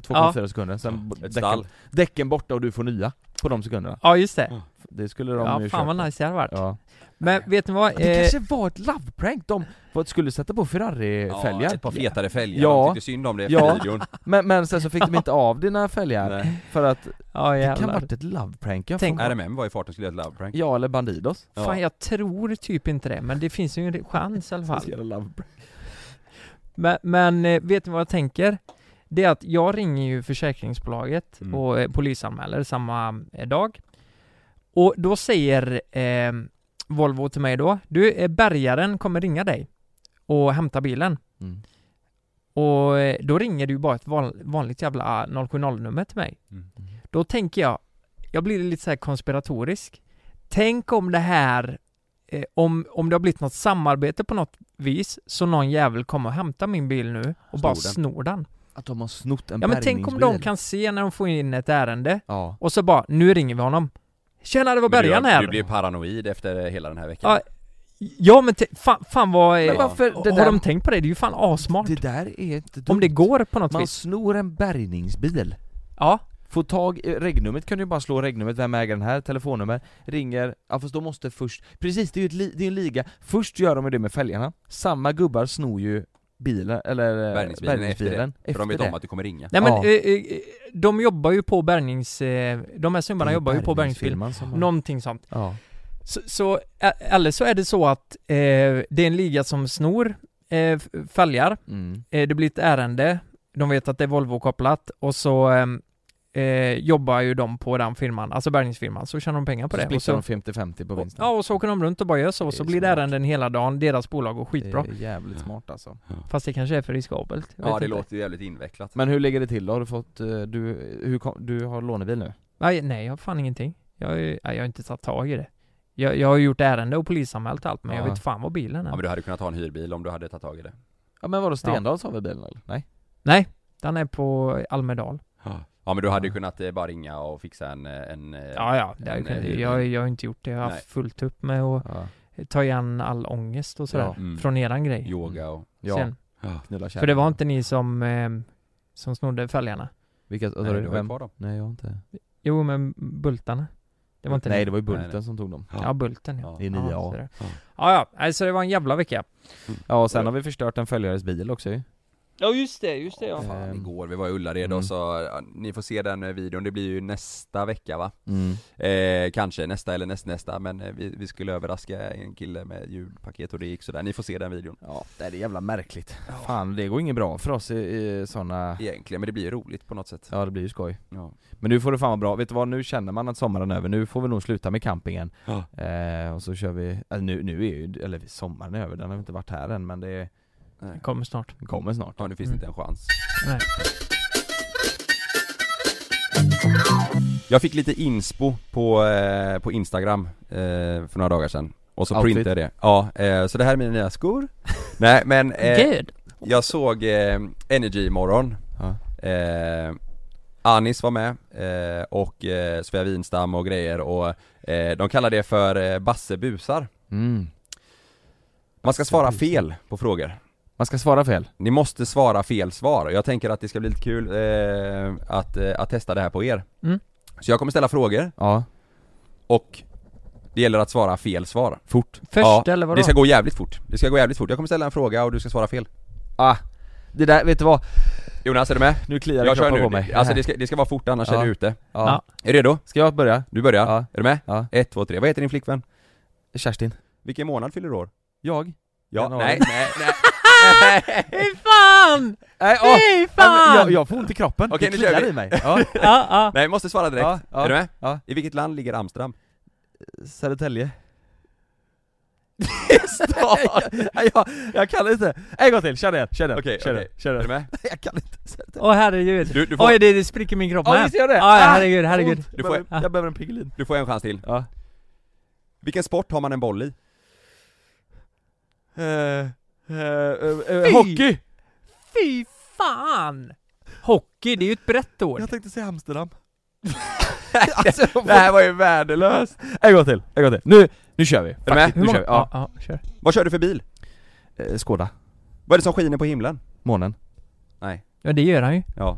två komma fyra ja. Sekunder. Sen däcken, däcken borta och du får nya på de sekunderna. Ja, just det. Det skulle de ja, ju fan vad nice det hade varit. Ja. Men vet ni vad? Det eh... kanske var ett love prank. De skulle sätta på Ferrari-fälgar. Ja, ett par fetare fälgar. Ja. De tyckte synd om det efter ja. videon. Men, men sen så fick de inte av dina fälgar. För att ja, det kan ha varit ett love prank. Tänk... R M M var i farten skulle ha ett love prank. Ja, eller Bandidos. Ja. Fan, jag tror typ inte det. Men det finns ju en chans i alla fall. Men, men vet ni vad jag tänker? Det är att jag ringer ju försäkringsbolaget mm. och eh, polisanmäler samma eh, dag. Och då säger eh, Volvo till mig då, du, eh, bärgaren kommer ringa dig och hämta bilen. Mm. Och eh, då ringer du bara ett val- vanligt jävla noll sju noll-nummer till mig. Mm. Då tänker jag, jag blir lite så här konspiratorisk. Tänk om det här... Om, om det har blivit något samarbete på något vis så någon jävel kommer och hämtar min bil nu och snor bara den. snor den. Att de har snott en ja, men tänk om de kan se när de får in ett ärende ja. Och så bara, nu ringer vi honom. Tjena, det var början här. Du blir paranoid efter hela den här veckan. Ja, ja men te- fan, fan vad men varför, ja. det där, har de tänkt på det? Det är ju fan asmart. Det där är inte dumt. Om det går på något Man vis. Man snor en bärgningsbil. Ja. Få tag i regnumret, kan du ju bara slå regnumret, vem äger den här, telefonnummer, ringer, ja fast de måste först, precis det är ju ett li, det är en liga, först gör de det med fälgarna, samma gubbar snor ju bilen, eller bärgningsbilen efter det, efter för de vet det. Om att du kommer ringa. Nej men ja. eh, de jobbar ju på bärgnings, eh, de här snubbarna jobbar ju på bärgningsfilmen, som någonting sånt. Ja. Så, så, eller så är det så att eh, det är en liga som snor eh, fälgar, mm. eh, det blir ett ärende, de vet att det är Volvo-kopplat och så... Eh, Eh, jobbar ju de på den firman, alltså bärgningsfirman, så tjänar de pengar på så det. Och så de femtio femtio på vinsten. Ja, och så åker de runt och bara gör så, och så blir det ärenden hela dagen, deras bolag går skitbra. Det är jävligt smart alltså. Fast det kanske är för riskabelt. Ja, det inte. Låter ju jävligt invecklat. Men hur ligger det till då? Har du fått, du, hur kom, du har lånebil nu? Nej, nej, jag har fan ingenting. Jag har, jag har inte tagit tag i det. Jag, jag har gjort ärende och polisanmält allt, men ja. Jag vet fan vad bilen är. Ja, men du hade kunnat ta en hyrbil om du hade tagit tag i det. Ja, men var det Stendals ja. Har väl bilen eller? Nej. Nej, den är på Almedalen. Ja. Ja, men du hade ju kunnat bara ringa och fixa en... en ja, ja. En, jag, en, jag, jag har inte gjort det. Jag har haft fullt upp med att ja. Ta igen all ångest och sådär. Ja. Mm. Från eran grej. Yoga och... Sen. Ja. Ja. För det var inte ni som, eh, som snodde fälgarna. Vilka? Nej, det var kvar dem. Nej, jag inte. Jo, men bultarna. Det var inte nej, ni. Det var ju bulten nej, nej. Som tog dem. Ja, ja bulten. Ja. I nio ja, ja. ja, ja. Alltså, det var en jävla vecka. Mm. Ja, och sen har vi förstört en följares bil också ju. Ja just det, just det ja. Fan, igår, vi var i Ullared mm. och så, ja, ni får se den videon, det blir ju nästa vecka va? Mm. Eh, kanske nästa eller näst, nästa, men vi, vi skulle överraska en kille med ljudpaket och det gick sådär, ni får se den videon. Ja, det är jävla märkligt. Ja. Fan, det går inget bra för oss i, i sådana... Egentligen, men det blir ju roligt på något sätt. Ja, det blir ju skoj. Ja. Men nu får det fan vara bra, vet du vad, nu känner man att sommaren är över, nu får vi nog sluta med campingen. Ja. Eh, och så kör vi, äh, nu, nu är ju, eller sommaren är över, den har inte varit här än, men det är... Nej. Kommer snart. Kommer snart. Ja, det finns mm. inte en chans. Nej. Jag fick lite inspo på, eh, på Instagram eh, för några dagar sedan. Och så outfit. Printade jag det. Ja, eh, så det här är mina nya skor. Nej, men eh, jag såg eh, Energy imorgon. Ja. Eh, Anis var med eh, och eh, Svea Vinstam och grejer, och eh, de kallar det för eh, bassebusar. Mm. Man ska svara fel på frågor. Man ska svara fel. Ni måste svara fel svar. Jag tänker att det ska bli lite kul eh, att, eh, att testa det här på er. Mm. Så jag kommer ställa frågor. Ja. Och det gäller att svara fel svar. Fort. Först, ja, eller vadå? Det ska gå jävligt fort. Det ska gå jävligt fort. Jag kommer ställa en fråga och du ska svara fel. Ah, det där, vet du vad? Jonas, är du med? Nu kliar jag kroppen på mig. Alltså det ska, det ska vara fort, annars ja. är du ute. Ja. Ja. Är du redo? Ska jag börja? Du börjar. Ja. Är du med? Ja. Ett, två, tre. Vad heter din flickvän? Kerstin. Vilken månad fyller du år? Jag? Ja. Nej, nej, nej. Hur fan? Nej, åh, fan? Jag, jag får inte kroppen. Okej, det nu kör vi. I mig. Ja. Ja, ja. Nej, jag måste svara direkt. Ja, ja. Är du med? Ja. I vilket land ligger Amsterdam? Södertälje. jag, jag, jag kan inte. En gång till, kör det, kör det. Okej, okej, kör det. Är du med? Jag kan inte. Åh, herregud. Du, du får... Oj, det, det spricker min kropp. Ja, visst gör det. Aj, herregud, herregud. Du får... Jag behöver en pigelin. Du får en chans till. Ja. Vilken sport har man en boll i? Eh... Uh, uh, uh, Fy. Hockey. Fy fan. Hockey, det är ju ett brett ord. Jag tänkte säga Amsterdam. alltså, det här var ju värdelöst. En gång till, en gång till. Nu, nu kör vi. Är du med? Nu kör vi. Ja. Ja, ja, kör. Vad kör du för bil? Eh, Skoda. Vad är det som skiner på himlen? Månen. Nej. Ja, det gör han ju. Ja.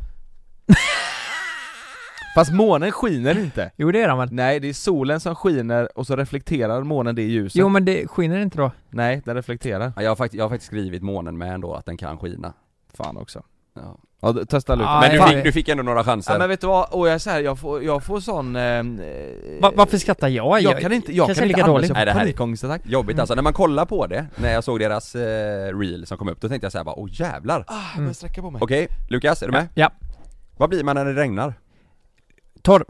Fast månen skiner inte. Jo, det är den. Nej, det är solen som skiner och så reflekterar månen det ljuset. Jo, men det skiner inte då. Nej, den reflekterar. Ja, jag, har fakt- jag har faktiskt skrivit månen med ändå att den kan skina. Fan också. Ja, ja testa Lukas. Ah, men du fick, du fick ändå några chanser. Ja, men vet du vad? Åh, jag är så här, jag får, jag får sån... Eh, Va, varför skrattar jag? Jag kan inte, jag kan, kan inte dåligt. Nej, det här är jobbigt alltså. Mm. När man kollar på det, när jag såg deras eh, reel som kom upp, då tänkte jag så här bara, åh jävlar. Ah, jag mm. sträcka på mig. Okej, okay, Lukas, är du med? Ja. Vad blir man när det regnar? Torr.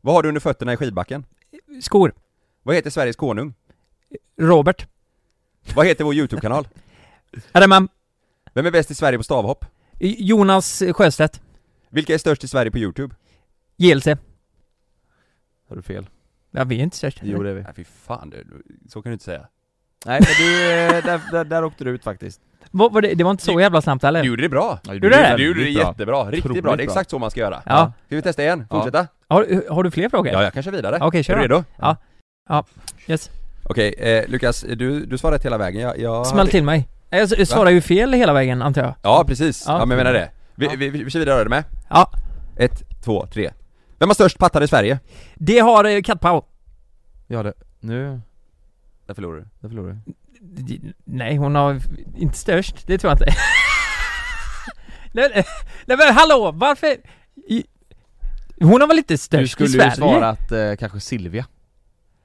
Vad har du under fötterna i skidbacken? Skor. Vad heter Sveriges konung? Robert. Vad heter vår Youtube-kanal? R M M. Vem är bäst i Sverige på stavhopp? Jonas Sjöstedt. Vilka är störst i Sverige på Youtube? J L C. Har du fel? Ja, vi är inte störst. Jo, det är vi. Nej, fy fan, du, så kan du inte säga. Nej, men du, där, där, där åkte du ut faktiskt. Vad, var det, det var inte så jävla snabbt, eller? Du gjorde det bra. Ja, du gjorde det, du gjorde det jättebra. Riktigt bra. bra. Det är exakt så man ska göra. Ja. Ska vi testa igen? Fortsätta. Ja. Har, har du fler frågor? Ja, jag kan köra vidare. Okej, okay, kör. Är du redo? Ja. Ja. Yes. Okej, okay, eh, Lukas, du, du svarade hela vägen. Jag, jag... Smäll till mig. Jag, jag svarade ju fel hela vägen, antar jag. Ja, precis. Ja, ja, men jag menar det. Vi, ja. vi, vi, vi kör vidare, är du med? Ja. Ett, två, tre. Vem har störst pattar i Sverige? Det har eh, Kattpaw. Ja, det. Nu... Där förlorar du. Där förlorar du. Nej, hon har inte störst. Det tror jag inte. Nej, men hallå, varför? Hon har väl lite störst i Sverige? Du skulle ju svara att eh, kanske Silvia.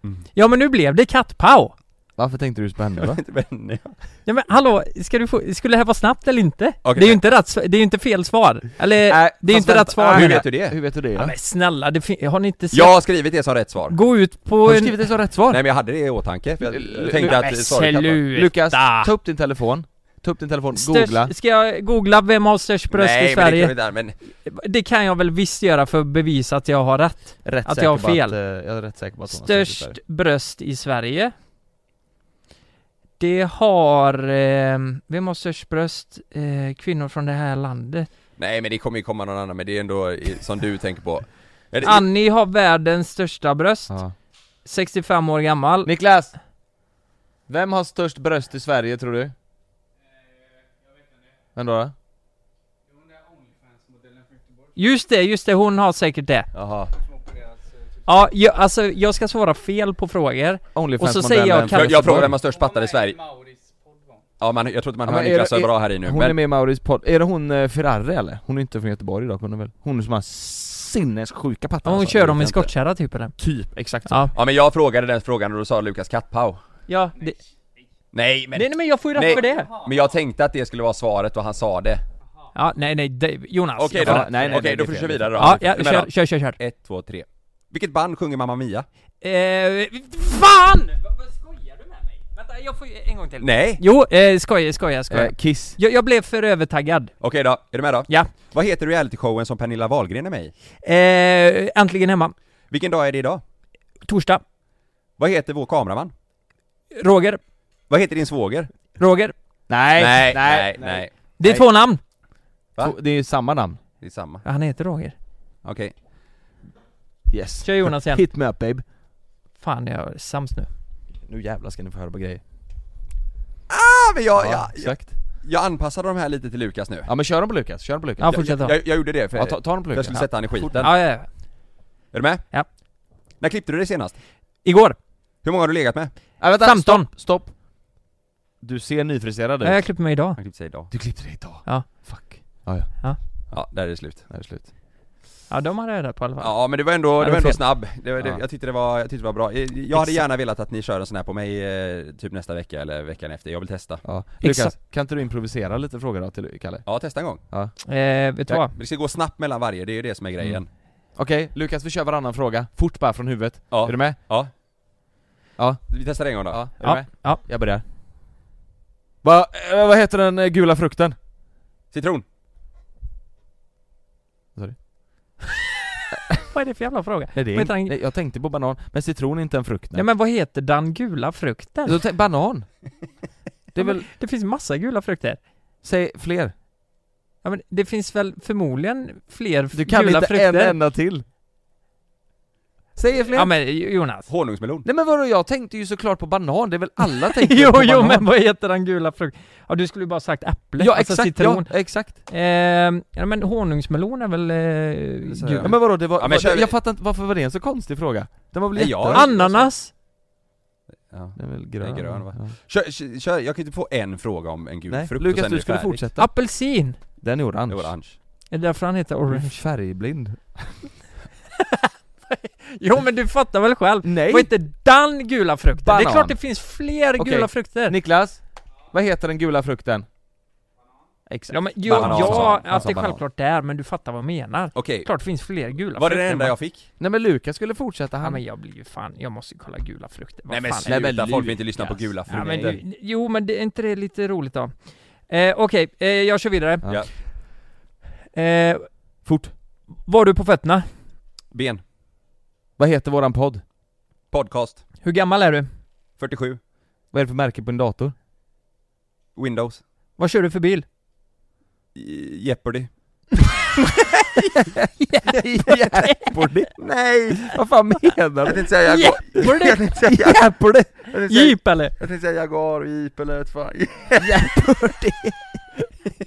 Mm. Ja, men nu blev det Kattpaw. Varför tänkte du på henne då? Nej, men hallå, ska du få, skulle det här vara snabbt eller inte? Okay, det är ju inte rätt, det är ju inte fel svar. Eller äh, det är inte rätt svar. Hur vet du det? Hur vet du det? Ja, men snälla, det fin- har ni inte sett? Jag har skrivit det som rätt svar. Gå ut på Har du en... skrivit det som rätt svar? Nej, men jag hade det i åtanke. Jag L- tänkte att svaret Lukas, ta upp din telefon. Ta upp din telefon, störst, googla. Ska jag googla vem har störst bröst Nej, i Sverige? Nej, det kan vi där, men... Det kan jag väl visst göra för att bevisa att jag har rätt. rätt att jag har fel. Att, jag är rätt säker på att störst bröst i Sverige. Det har... Eh, vem har störst bröst? Eh, kvinnor från det här landet. Nej, men det kommer ju komma någon annan. Men det är ändå som du tänker på. Är det... Annie har världens största bröst. Ja. sextiofem år gammal. Niklas! Vem har störst bröst i Sverige, tror du? Eh, jag vet inte. Vem då? då? Just det, just det. Hon har säkert det. Jaha. Ja, jag, alltså jag ska svara fel på frågor. Och så säger jag jag, jag frågar vem har störst pattar i Sverige. Ja, man, jag tror att man ja, hör Niklas är, är bra här i nu. Hon men... är med i Mauris podd. Är det hon eh, Ferrari eller? Hon är inte från Göteborg idag, hon är väl. Hon är som har sinnessjuka pattar. Ja, hon alltså. kör dem i skottkärra typ eller? Typ, exakt. Ja. ja, men jag frågade den frågan och då sa Lukas Kattpaw. Ja, det... Nej, men Nej, men jag får ju rätt för det. Men jag tänkte att det skulle vara svaret och han sa det. Ja, nej nej, det, Jonas. Okej, då, ja, nej, nej, nej, okej, då får vi köra vidare då. Ja, ja kör, kör kör kör. ett, två, tre. Vilket band sjunger Mamma Mia? Eh, fan! Vad skojar du med mig? Vänta, jag får en gång till. Nej. Jo, eh, skojar, skojar, skojar. Eh, kiss. Jag, jag blev för övertaggad. Okej då, är du med då? Ja. Vad heter reality-showen som Pernilla Wahlgren är med i? Eh, äntligen hemma. Vilken dag är det idag? Torsdag. Vad heter vår kameraman? Roger. Vad heter din svåger? Roger. Nej, nej, nej. nej, nej. Det är nej. två namn. Va? Det är samma namn. Det är samma. Ja, han heter Roger. Okej. Okay. Yes. Kör Jonas igen. Hit me up, babe. Fan, jag är sams nu. Nu jävlar ska ni få höra på grejer. Ah, men jag... Ja, jag, exakt. Jag, jag anpassade de här lite till Lukas nu. Ja, men kör dem på Lukas. Kör dem på Lukas. Ja, fortsätt. Jag, jag, jag gjorde det för ja, ta, ta dem på Lukas. Jag skulle sätta ja. han i skiten. Ja, ja, ja. Är du med? Ja. När klippte du det senast? Igår. Hur många har du legat med? Ja, vänta, femton. Stopp, stopp. Du ser nyfriserad ut. Ja, jag klippte mig idag. Jag klippte sig idag. Du klippte dig idag? Ja. Fuck. Ja, ja. Ja, ja där är det slut. Där är det slut. Ja, de har räddat på i alla fall. Ja, men det var ändå, ja, det, det var ändå snabb. Det var, ja. det, jag, tyckte det var, jag tyckte det var bra. Jag, jag hade gärna velat att ni kör en sån här på mig eh, typ nästa vecka eller veckan efter. Jag vill testa. Ja. Lukas, kan inte du improvisera lite frågor då till Kalle? Ja, testa en gång. Ja. Eh, vet du vad? Det ska gå snabbt mellan varje. Det är ju det som är grejen. Mm. Okej, okay, Lukas, vi kör varannan fråga. Fort bara från huvudet. Ja. Är du med? Ja. Ja. Vi testar en gång då. Ja. Är du ja. med? Ja. Jag börjar. Va, vad heter den gula frukten? Citron. Sorry. Vad är det för jävla fråga? Nej, det är en, nej, jag tänkte på banan, men citron är inte en frukt. Nej, ja, men vad heter den gula frukten? T- banan. Det, är väl... ja, det finns massa gula frukter. Säg fler. Ja, men det finns väl förmodligen fler gula frukter. Du kan inte frukter. en enda till. Säger fler? Ja, men Jonas. Honungsmelon. Nej, men vadå? Jag tänkte ju såklart på banan. Det är väl alla tänkte jo, på jo, banan. Jo, men vad heter den gula frukten? Ja, du skulle ju bara sagt äpple. Ja, alltså exakt. Citron. Ja, exakt. Eh, ja, men honungsmelon är väl... Eh, ja, men vadå? Det var, ja, men, var, jag, jag fattar inte. Varför var det en så konstig fråga? Den var väl nej, jag, ananas. Ja, det är väl grön. Det är grön va? Ja. Kör, kör, jag kan inte få en fråga om en gul nej, frukt. Lukas, du skulle fortsätta. Apelsin. Den är orange. Den är orange. Är det därför han heter orange? Färgblind. Jo, men du fattar väl själv. Nej. Vad heter den gula frukten? Banan. Det är klart det finns fler okay. gula frukter. Niklas, vad heter den gula frukten? Exakt. Ja, men jo, banan, ja att det är självklart där, men du fattar vad jag menar. Okay. Klart det finns fler gula var frukter. Var det det enda jag fick? Nej, men Lukas skulle fortsätta. Han. Ja, men jag blir ju fan, jag måste ju kolla gula frukter. Vad nej, men sluta, folk vill inte lyssna på gula frukter. Ja, men, jo, men det, är inte det lite roligt då? Eh, Okej, okay, eh, jag kör vidare. Ja. Eh, Fort. Var du på fötterna? Ben. Vad heter våran podd? Podcast. Hur gammal är du? fyrtiosju. Vad är det för märke på en dator? Windows. Vad kör du för bil? Je- Jeopardy. Jeopardy? Nej, vad fan menar du? Jag tänkte säga jag går... Jeopardy? Jeep eller? Jag tänkte säga jag går och jeep eller ett fan. Jeopardy.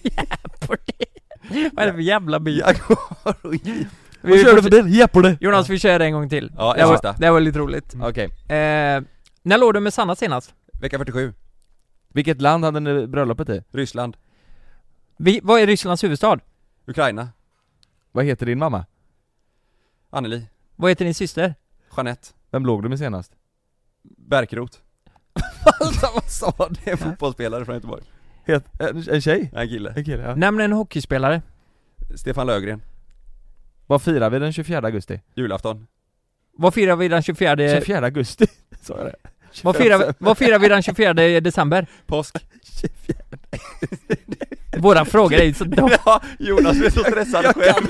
Jeopardy. Vad är det för jävla bil? Jag går och jeep. Vi kör det för det. Ja, på det. Jonas, vi kör det en gång till. Ja, det, var, det var lite roligt. Mm. Okej. Okay. Eh, när låg du med Sanna senast? Vecka fyrtiosju. Vilket land hade ni bröllopet i? Ryssland. Vi, vad är Rysslands huvudstad? Ukraina. Vad heter din mamma? Anneli. Vad heter din syster? Jeanette. Vem låg du med senast? Berkrot. Alltså, vad sa det? En fotbollsspelare från Göteborg. Het, en, en tjej? En kille. En kille ja. Nämn en hockeyspelare. Stefan Löfgren. Vad firar vi den tjugofjärde augusti? Julafton. Vad firar vi den tjugofjärde augusti? Så är det. Vad firar, vad firar vi den tjugofjärde december? Påsk. Våra frågor är ju så dåliga. Ja, Jonas är så stressad själv.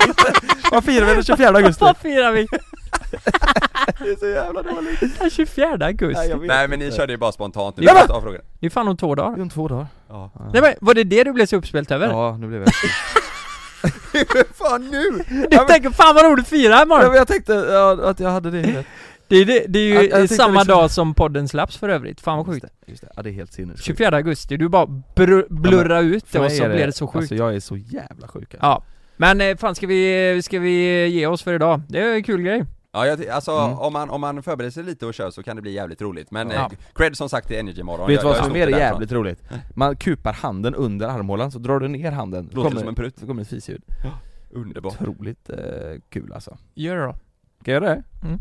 Vad firar vi den tjugofjärde augusti? Vad firar vi? Det är så jävla dåligt. Den tjugofjärde augusti. Nej, Nej men ni körde ju bara spontant. Nu ja, av frågan. Det är fan om två dagar. Det är om två dagar. Ja. Nej, men var det det du blev så uppspelt över? Ja, nu blev jag. Fan nu. Du ja, tänker men... fan vad roligt fira här morgon. Ja, jag tänkte ja, att jag hade det. Det, det, det är ju jag, jag samma liksom... dag som podden släpps för övrigt. Fan vad sjukt. Just det, just det. Ja, det är helt sinnessjukt. tjugofjärde augusti. Du bara br- blurrar ja, ut det och så det, blir det så sjukt. Alltså jag är så jävla sjuk. Alltså. Ja. Men fan ska vi ska vi ge oss för idag. Det är en kul grej. Ja, jag, alltså mm. om man om man förbereder sig lite och kör så kan det bli jävligt roligt. Men ja. eh, cred som sagt till Energy imorgon. Vet du vad som är jävligt roligt? Man kupar handen under armhålan så drar du ner handen. Låter kommer, som en prut. Så kommer ett fisljud. Ja, underbart. Otroligt eh, kul alltså. Gör det då. Kan jag göra det? Mm.